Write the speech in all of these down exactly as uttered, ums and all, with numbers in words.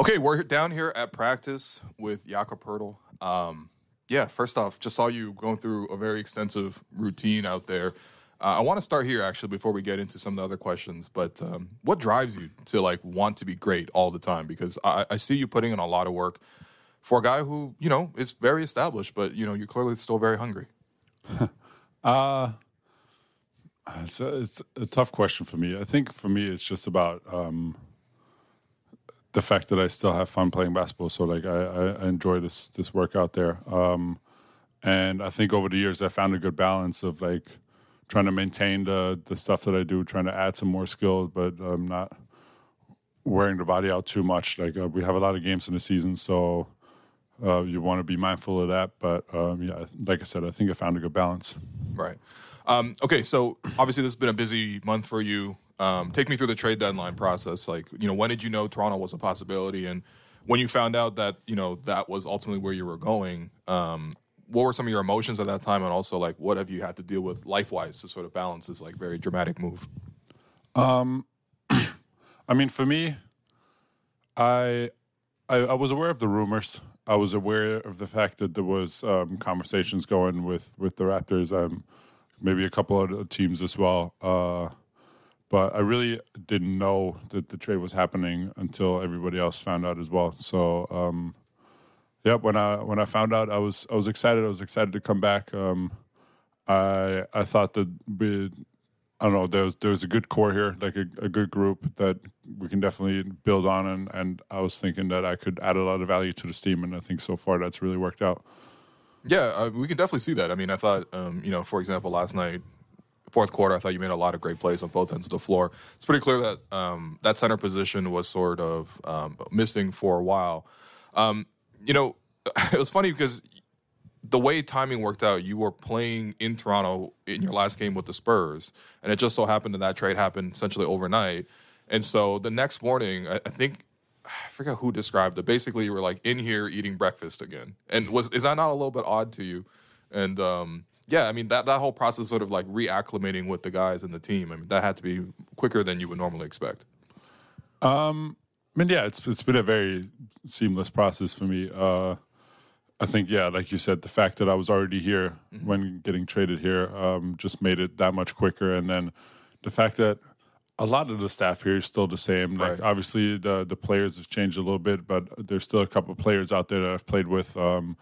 Okay, we're down here at practice with Jakob Poeltl. Um, yeah, first off, just saw you going through a very extensive routine out there. Uh, I want to start here, actually, before we get into some of the other questions. But um, what drives you to, like, want to be great all the time? Because I, I see you putting in a lot of work for a guy who, you know, is very established, but, you know, you're clearly still very hungry. uh, it's, a, it's a tough question for me. I think for me it's just about um, the fact that I still have fun playing basketball. So, like, I, I enjoy this, this work out there. Um, and I think over the years I found a good balance of, like, trying to maintain the the stuff that I do, trying to add some more skills, but I'm not wearing the body out too much. Like uh, we have a lot of games in the season, so uh, you want to be mindful of that. But um, yeah, like I said, I think I found a good balance. Right. Um, okay. So obviously, this has been a busy month for you. Um, take me through the trade deadline process. Like, you know, when did you know Toronto was a possibility, and when you found out that you know that was ultimately where you were going? Um, What were some of your emotions at that time, and also, like, what have you had to deal with life-wise to sort of balance this, like, very dramatic move? Um, I mean, for me, I, I I was aware of the rumors. I was aware of the fact that there was um, conversations going with, with the Raptors, um, maybe a couple of teams as well. Uh, but I really didn't know that the trade was happening until everybody else found out as well. So, um Yep, when I when I found out, I was I was excited. I was excited to come back. Um, I I thought that we, I don't know, there was there was a good core here, like a, a good group that we can definitely build on, and, and I was thinking that I could add a lot of value to this team, and I think so far that's really worked out. Yeah, uh, we can definitely see that. I mean, I thought, um, you know, for example, last night, fourth quarter, I thought you made a lot of great plays on both ends of the floor. It's pretty clear that um, that center position was sort of um, missing for a while. Um, You know, it was funny because the way timing worked out, you were playing in Toronto in your last game with the Spurs, and it just so happened that that trade happened essentially overnight. And so the next morning, I, I think, I forget who described it, basically you were, like, in here eating breakfast again. And was is that not a little bit odd to you? And, um, yeah, I mean, that, that whole process sort of, like, reacclimating with the guys and the team, I mean, that had to be quicker than you would normally expect. Um. I mean, yeah, it's it's been a very seamless process for me. Uh, I think, yeah, like you said, the fact that I was already here mm-hmm. when getting traded here um, just made it that much quicker. And then the fact that a lot of the staff here is still the same. Like, right. Obviously, the, the players have changed a little bit, but there's still a couple of players out there that I've played with. Um,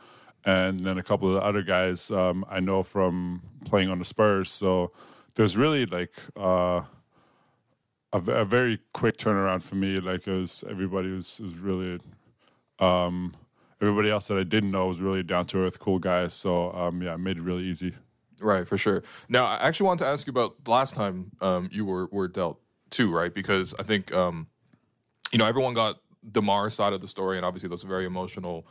and then a couple of the other guys um, I know from playing on the Spurs. So there's really, like... Uh, A, a very quick turnaround for me. Like, it was, everybody was, was really, um, everybody else that I didn't know was really down to earth, cool guys. So, um, yeah, it made it really easy. Right, for sure. Now, I actually wanted to ask you about last time um, you were, were dealt too, right? Because I think, um, you know, everyone got DeMar's side of the story, and obviously that's very emotional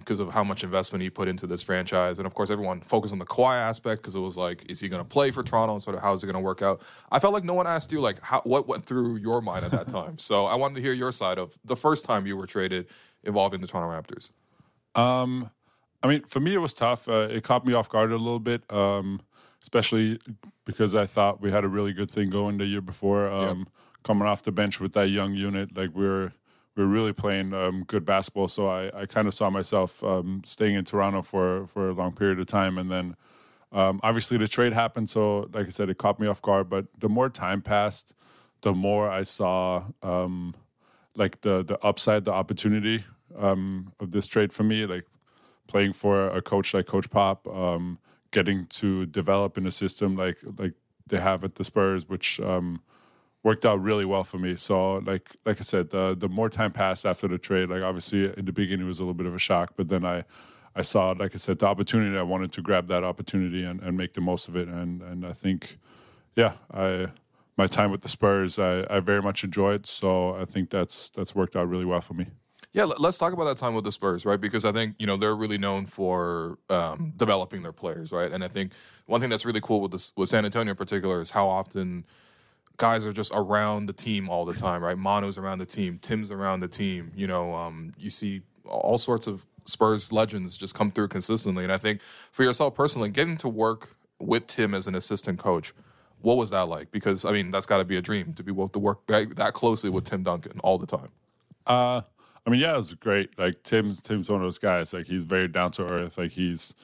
because um, of how much investment he put into this franchise. And, of course, everyone focused on the Kawhi aspect because it was like, is he going to play for Toronto and sort of how is it going to work out? I felt like no one asked you, like, how, what went through your mind at that time. So I wanted to hear your side of the first time you were traded involving the Toronto Raptors. Um, I mean, for me, it was tough. Uh, it caught me off guard a little bit, um, especially because I thought we had a really good thing going the year before. Um, yep. Coming off the bench with that young unit, like, we were – We were really playing um, good basketball, so I, I kind of saw myself um, staying in Toronto for, for a long period of time. And then, um, obviously, the trade happened, so, like I said, it caught me off guard. But the more time passed, the more I saw, um, like, the, the upside, the opportunity um, of this trade for me, like playing for a coach like Coach Pop, um, getting to develop in a system like, like they have at the Spurs, which um, – worked out really well for me. So, like like I said, the the more time passed after the trade, like, obviously, in the beginning, it was a little bit of a shock. But then I, I saw, like I said, the opportunity. I wanted to grab that opportunity and, and make the most of it. And and I think, yeah, I my time with the Spurs, I, I very much enjoyed. So I think that's that's worked out really well for me. Yeah, let's talk about that time with the Spurs, right? Because I think, you know, they're really known for um, developing their players, right? And I think one thing that's really cool with, this, with San Antonio in particular is how often – guys are just around the team all the time, right? Manu's around the team. Tim's around the team. You know, um, you see all sorts of Spurs legends just come through consistently. And I think for yourself personally, getting to work with Tim as an assistant coach, what was that like? Because, I mean, that's got to be a dream to be able to work that closely with Tim Duncan all the time. Uh, I mean, yeah, it was great. Like Tim's Tim's one of those guys. Like he's very down to earth. Like he's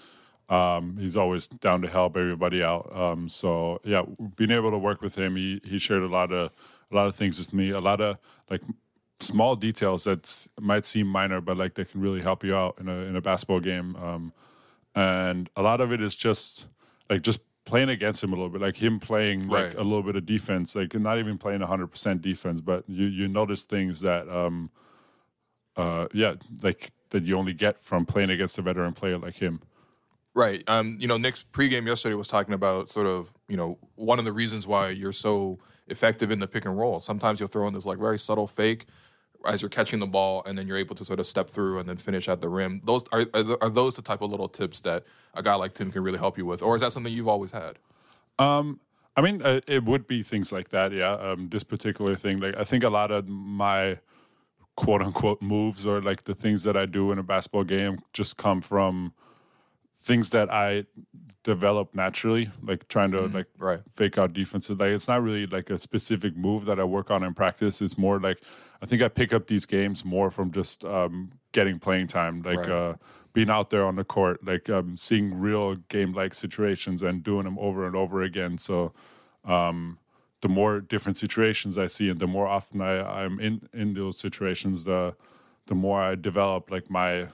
um, he's always down to help everybody out. Um, so yeah, being able to work with him, he he shared a lot of a lot of things with me. A lot of like small details that might seem minor, but like they can really help you out in a in a basketball game. Um, and a lot of it is just like just. playing against him a little bit, like him playing like right. a little bit of defense, like not even playing one hundred percent defense, but you you notice things that, um, uh, yeah, like that you only get from playing against a veteran player like him. Right. Um. You know, Nick's pregame yesterday was talking about sort of, you know, one of the reasons why you're so effective in the pick and roll. Sometimes you'll throw in this like very subtle fake as you're catching the ball, and then you're able to sort of step through and then finish at the rim. Those are are those the type of little tips that a guy like Tim can really help you with, or is that something you've always had? Um, I mean, uh, it would be things like that, yeah. Um, this particular thing, like I think a lot of my quote unquote moves or like the things that I do in a basketball game just come from things that I develop naturally, like trying to mm-hmm. like right. fake out defenses. Like it's not really like a specific move that I work on in practice. It's more like I think I pick up these games more from just um, getting playing time, like right. uh, being out there on the court, like um, seeing real game-like situations and doing them over and over again. So um, the more different situations I see and the more often I, I'm in, in those situations, the the more I develop like my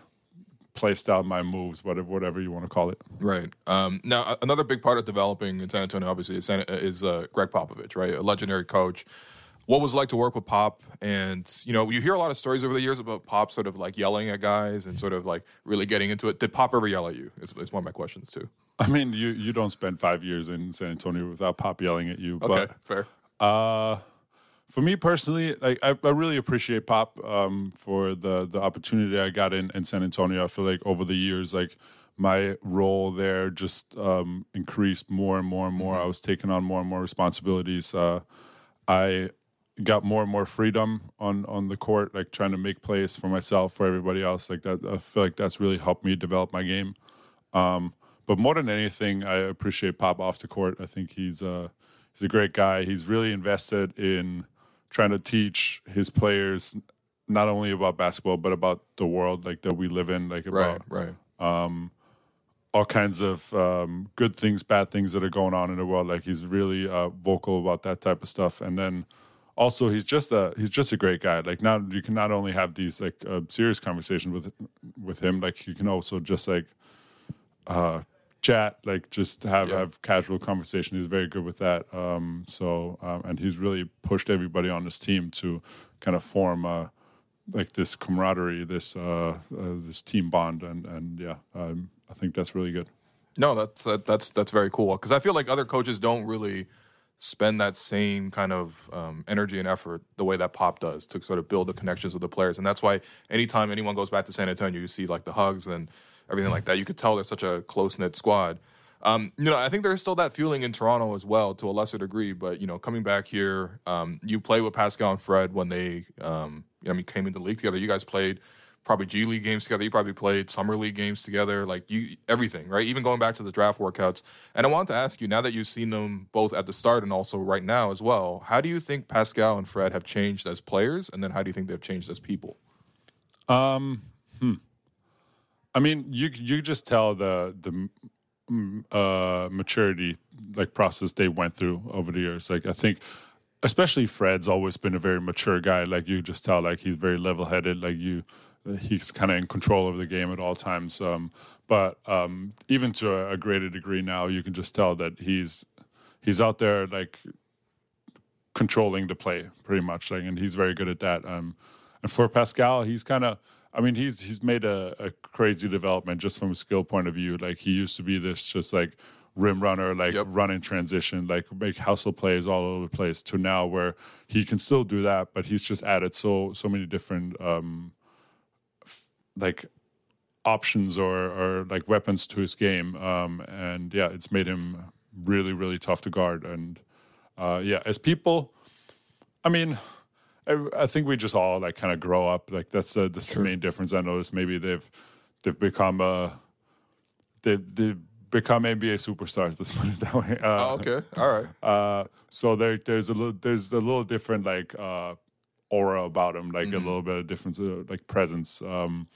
play style, my moves, whatever whatever you want to call it. Right. Um, now, another big part of developing in San Antonio, obviously, is, is uh, Greg Popovich, right? A legendary coach. What was it like to work with Pop? And, you know, you hear a lot of stories over the years about Pop sort of like yelling at guys and sort of like really getting into it. Did Pop ever yell at you? It's, it's one of my questions, too. I mean, you, you don't spend five years in San Antonio without Pop yelling at you. Okay, but, fair. Uh, for me personally, like I, I really appreciate Pop um, for the, the opportunity I got in, in San Antonio. I feel like over the years, like my role there just um, increased more and more and more. Mm-hmm. I was taking on more and more responsibilities. Uh, I... got more and more freedom on, on the court, like trying to make plays for myself, for everybody else. Like that, I feel like that's really helped me develop my game. Um, but more than anything, I appreciate Pop off the court. I think he's uh, he's a great guy. He's really invested in trying to teach his players not only about basketball but about the world like that we live in, like about right, right. Um, all kinds of um, good things, bad things that are going on in the world. Like he's really uh, vocal about that type of stuff, and then. Also, he's just a he's just a great guy. Like now, you can not only have these like uh, serious conversations with with him, like you can also just like uh, chat, like just have, yeah. have casual conversation. He's very good with that. Um, so um, and he's really pushed everybody on this team to kind of form uh, like this camaraderie, this uh, uh, this team bond, and and yeah, um, I think that's really good. No, that's uh, that's that's very cool because I feel like other coaches don't really. Spend that same kind of um, energy and effort the way that Pop does to sort of build the connections with the players. And that's why anytime anyone goes back to San Antonio, you see like the hugs and everything like that. You could tell they're such a close-knit squad. Um, you know, I think there's still that feeling in Toronto as well to a lesser degree. But, you know, coming back here, um, you play with Pascal and Fred when they um, you know, I mean, came into the league together. You guys played probably G League games together. You probably played Summer League games together, like you everything, right? Even going back to the draft workouts. And I wanted to ask you, now that you've seen them both at the start and also right now as well, how do you think Pascal and Fred have changed as players? And then how do you think they've changed as people? Um, hmm. I mean, you you just tell the the uh, maturity like process they went through over the years. Like I think. Especially Fred's always been a very mature guy. Like you just tell, like he's very level-headed. Like you, he's kind of in control of the game at all times. Um, but um, even to a, a greater degree now, you can just tell that he's he's out there like controlling the play pretty much. Like, and he's very good at that. Um, and for Pascal, he's kind of. I mean, he's he's made a, a crazy development just from a skill point of view. Like he used to be this just like. Rim runner, like yep. run in transition, like make hustle plays all over the place. To now, where he can still do that, but he's just added so so many different um, f- like options or or like weapons to his game. Um, and yeah, it's made him really really tough to guard. And uh, yeah, as people, I mean, I, I think we just all like kind of grow up. Like that's the that's sure. the main difference I noticed. Maybe they've they've become a they they. Become N B A superstars. Let's put it that way. Uh, oh, okay, all right. Uh, so there, there's a little, there's a little different like uh, aura about him, like mm-hmm. a little bit of difference, uh, like presence. Um,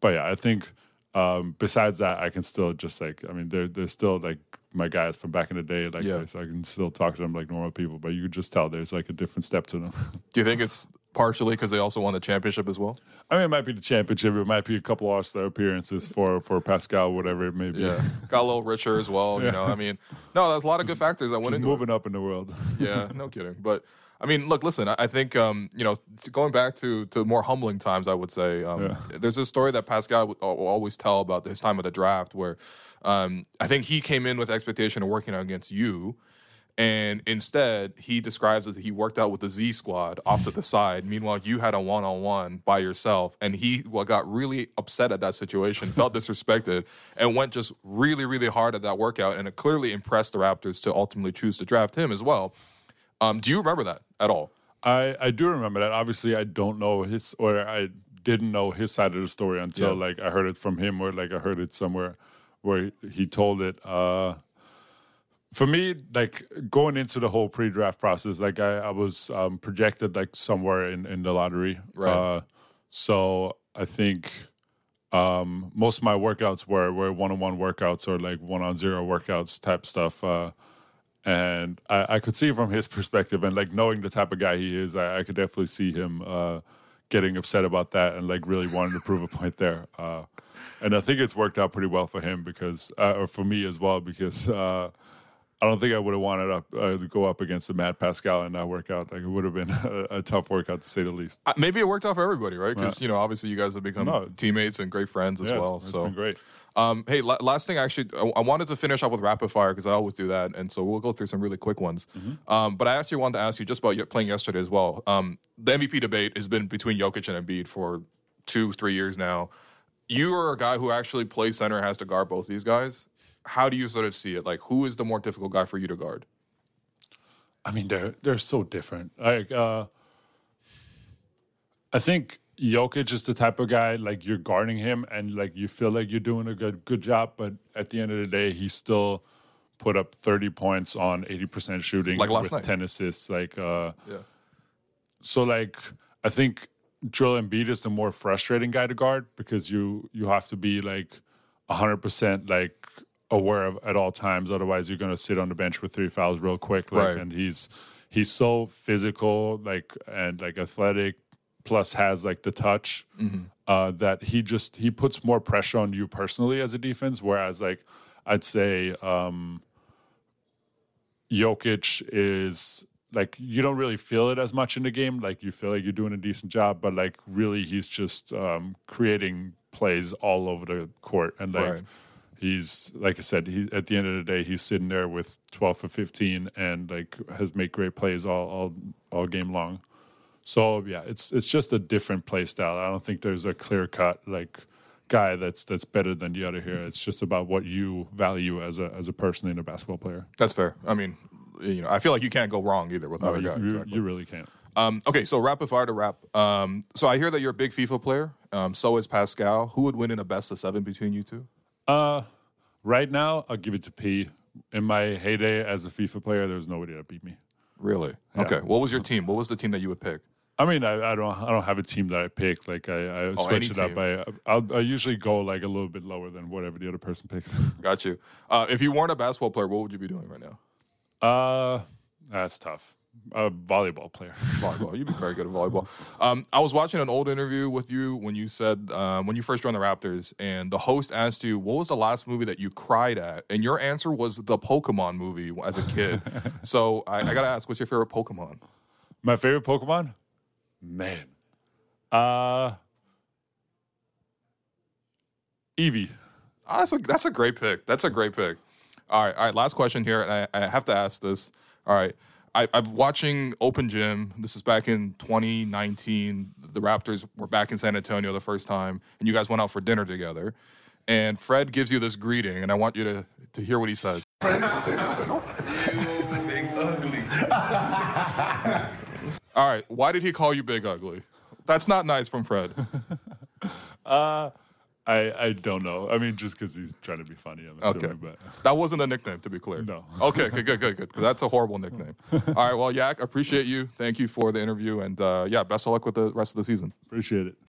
but yeah, I think um, besides that, I can still just like, I mean, they're, they're still like my guys from back in the day. Like, yeah. so I can still talk to them like normal people, but you can just tell there's like a different step to them. Do you think it's partially because they also won the championship as well? I mean, it might be the championship. It might be a couple All-Star appearances for, for Pascal, whatever it may be. Yeah. Got a little richer as well. Yeah. You know, I mean, no, there's a lot of good factors that went into moving it. up in the world. Yeah, no kidding. But, I mean, look, listen, I think, um, you know, going back to, to more humbling times, I would say, um, yeah. there's this story that Pascal will always tell about his time at the draft where um, I think he came in with the expectation of working against you. And instead, he describes as he worked out with the Z squad off to the side. Meanwhile, you had a one-on-one by yourself. And he well, got really upset at that situation, felt disrespected, and went just really, really hard at that workout. And it clearly impressed the Raptors to ultimately choose to draft him as well. Um, do you remember that at all? I, I do remember that. Obviously, I don't know his or I didn't know his side of the story until yeah. like I heard it from him or like I heard it somewhere where he told it. Uh, for me, like going into the whole pre-draft process, like I, I was um, projected like somewhere in, in the lottery. Right. Uh, so I think um, most of my workouts were, were one-on-one workouts or like one-on-zero workouts type stuff. Uh, And I, I could see from his perspective and, like, knowing the type of guy he is, I, I could definitely see him uh, getting upset about that and, like, really wanting to prove a point there. Uh, and I think it's worked out pretty well for him because uh, – or for me as well because uh, I don't think I would have wanted up, uh, to go up against the Mad Pascal and not work out. Like, it would have been a, a tough workout, to say the least. Uh, maybe it worked out for everybody, right? Because, yeah. you know, obviously you guys have become no. teammates and great friends as yeah, well. It's, it's so. been great. Um, hey, la- last thing, actually, I-, I wanted to finish up with rapid fire because I always do that, and so we'll go through some really quick ones. Mm-hmm. Um, but I actually wanted to ask you just about your playing yesterday as well. Um, the M V P debate has been between Jokic and Embiid for two, three years now. You are a guy who actually plays center, has to guard both these guys. How do you sort of see it? Like, who is the more difficult guy for you to guard? I mean, they're they're so different. Like, uh, I think. Jokic is the type of guy, like, you're guarding him and, like, you feel like you're doing a good good job, but at the end of the day, he still put up thirty points on eighty percent shooting like last with night. ten assists. Like, uh, yeah. So, like, I think Joel Embiid is the more frustrating guy to guard because you, you have to be, like, one hundred percent, like, aware of at all times. Otherwise, you're going to sit on the bench with three fouls real quick. Like, right. And he's he's so physical, like, and, like, athletic, plus has like the touch mm-hmm. uh, that he just he puts more pressure on you personally as a defense. Whereas like I'd say um, Jokic is like you don't really feel it as much in the game. Like you feel like you're doing a decent job, but like really he's just um, creating plays all over the court. And like right. he's like I said, he at the end of the day he's sitting there with twelve for fifteen and like has made great plays all all, all game long. So yeah, it's it's just a different play style. I don't think there's a clear cut like guy that's that's better than the other here. It's just about what you value as a as a person and a basketball player. That's fair. I mean, you know, I feel like you can't go wrong either with no, other you, guys. You, exactly. you really can't. Um, okay, so rapid fire to wrap. Um, so I hear that you're a big FIFA player. Um, so is Pascal. Who would win in a best of seven between you two? Uh, right now, I'll give it to P. In my heyday as a FIFA player, there's nobody that beat me. Really? Yeah. Okay. What was your team? What was the team that you would pick? I mean, I, I don't, I don't have a team that I pick. Like, I, I oh, switch it up. I, I'll, I usually go like a little bit lower than whatever the other person picks. Got you. Uh, if you weren't a basketball player, what would you be doing right now? Uh, that's tough. A volleyball player. Volleyball. You'd be very good at volleyball. Um, I was watching an old interview with you when you said um, when you first joined the Raptors, and the host asked you, "What was the last movie that you cried at?" And your answer was the Pokemon movie as a kid. So I, I gotta ask, what's your favorite Pokemon? My favorite Pokemon. Man. Uh Eevee. Oh, that's a that's a great pick. That's a great pick. All right, all right. Last question here, and I, I have to ask this. All right. I, I'm watching Open Gym. This is back in twenty nineteen. The Raptors were back in San Antonio the first time, and you guys went out for dinner together. And Fred gives you this greeting, and I want you to, to hear what he says. You big ugly. All right, why did he call you big ugly? That's not nice from Fred. uh, I, I don't know. I mean, just because he's trying to be funny, I'm assuming. Okay. But that wasn't a nickname, to be clear. No. Okay, good, good, good, good. Because that's a horrible nickname. All right, well, Yak, appreciate you. Thank you for the interview. And, uh, yeah, best of luck with the rest of the season. Appreciate it.